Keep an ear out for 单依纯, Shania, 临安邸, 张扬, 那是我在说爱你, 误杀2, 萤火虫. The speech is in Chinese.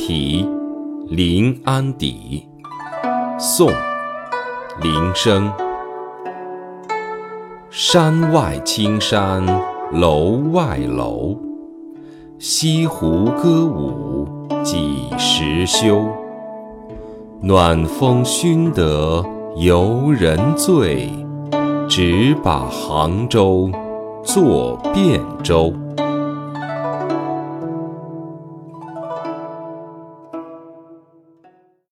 题临安邸，宋·林升。山外青山楼外楼，西湖歌舞几时休？暖风熏得游人醉，只把杭州作汴州。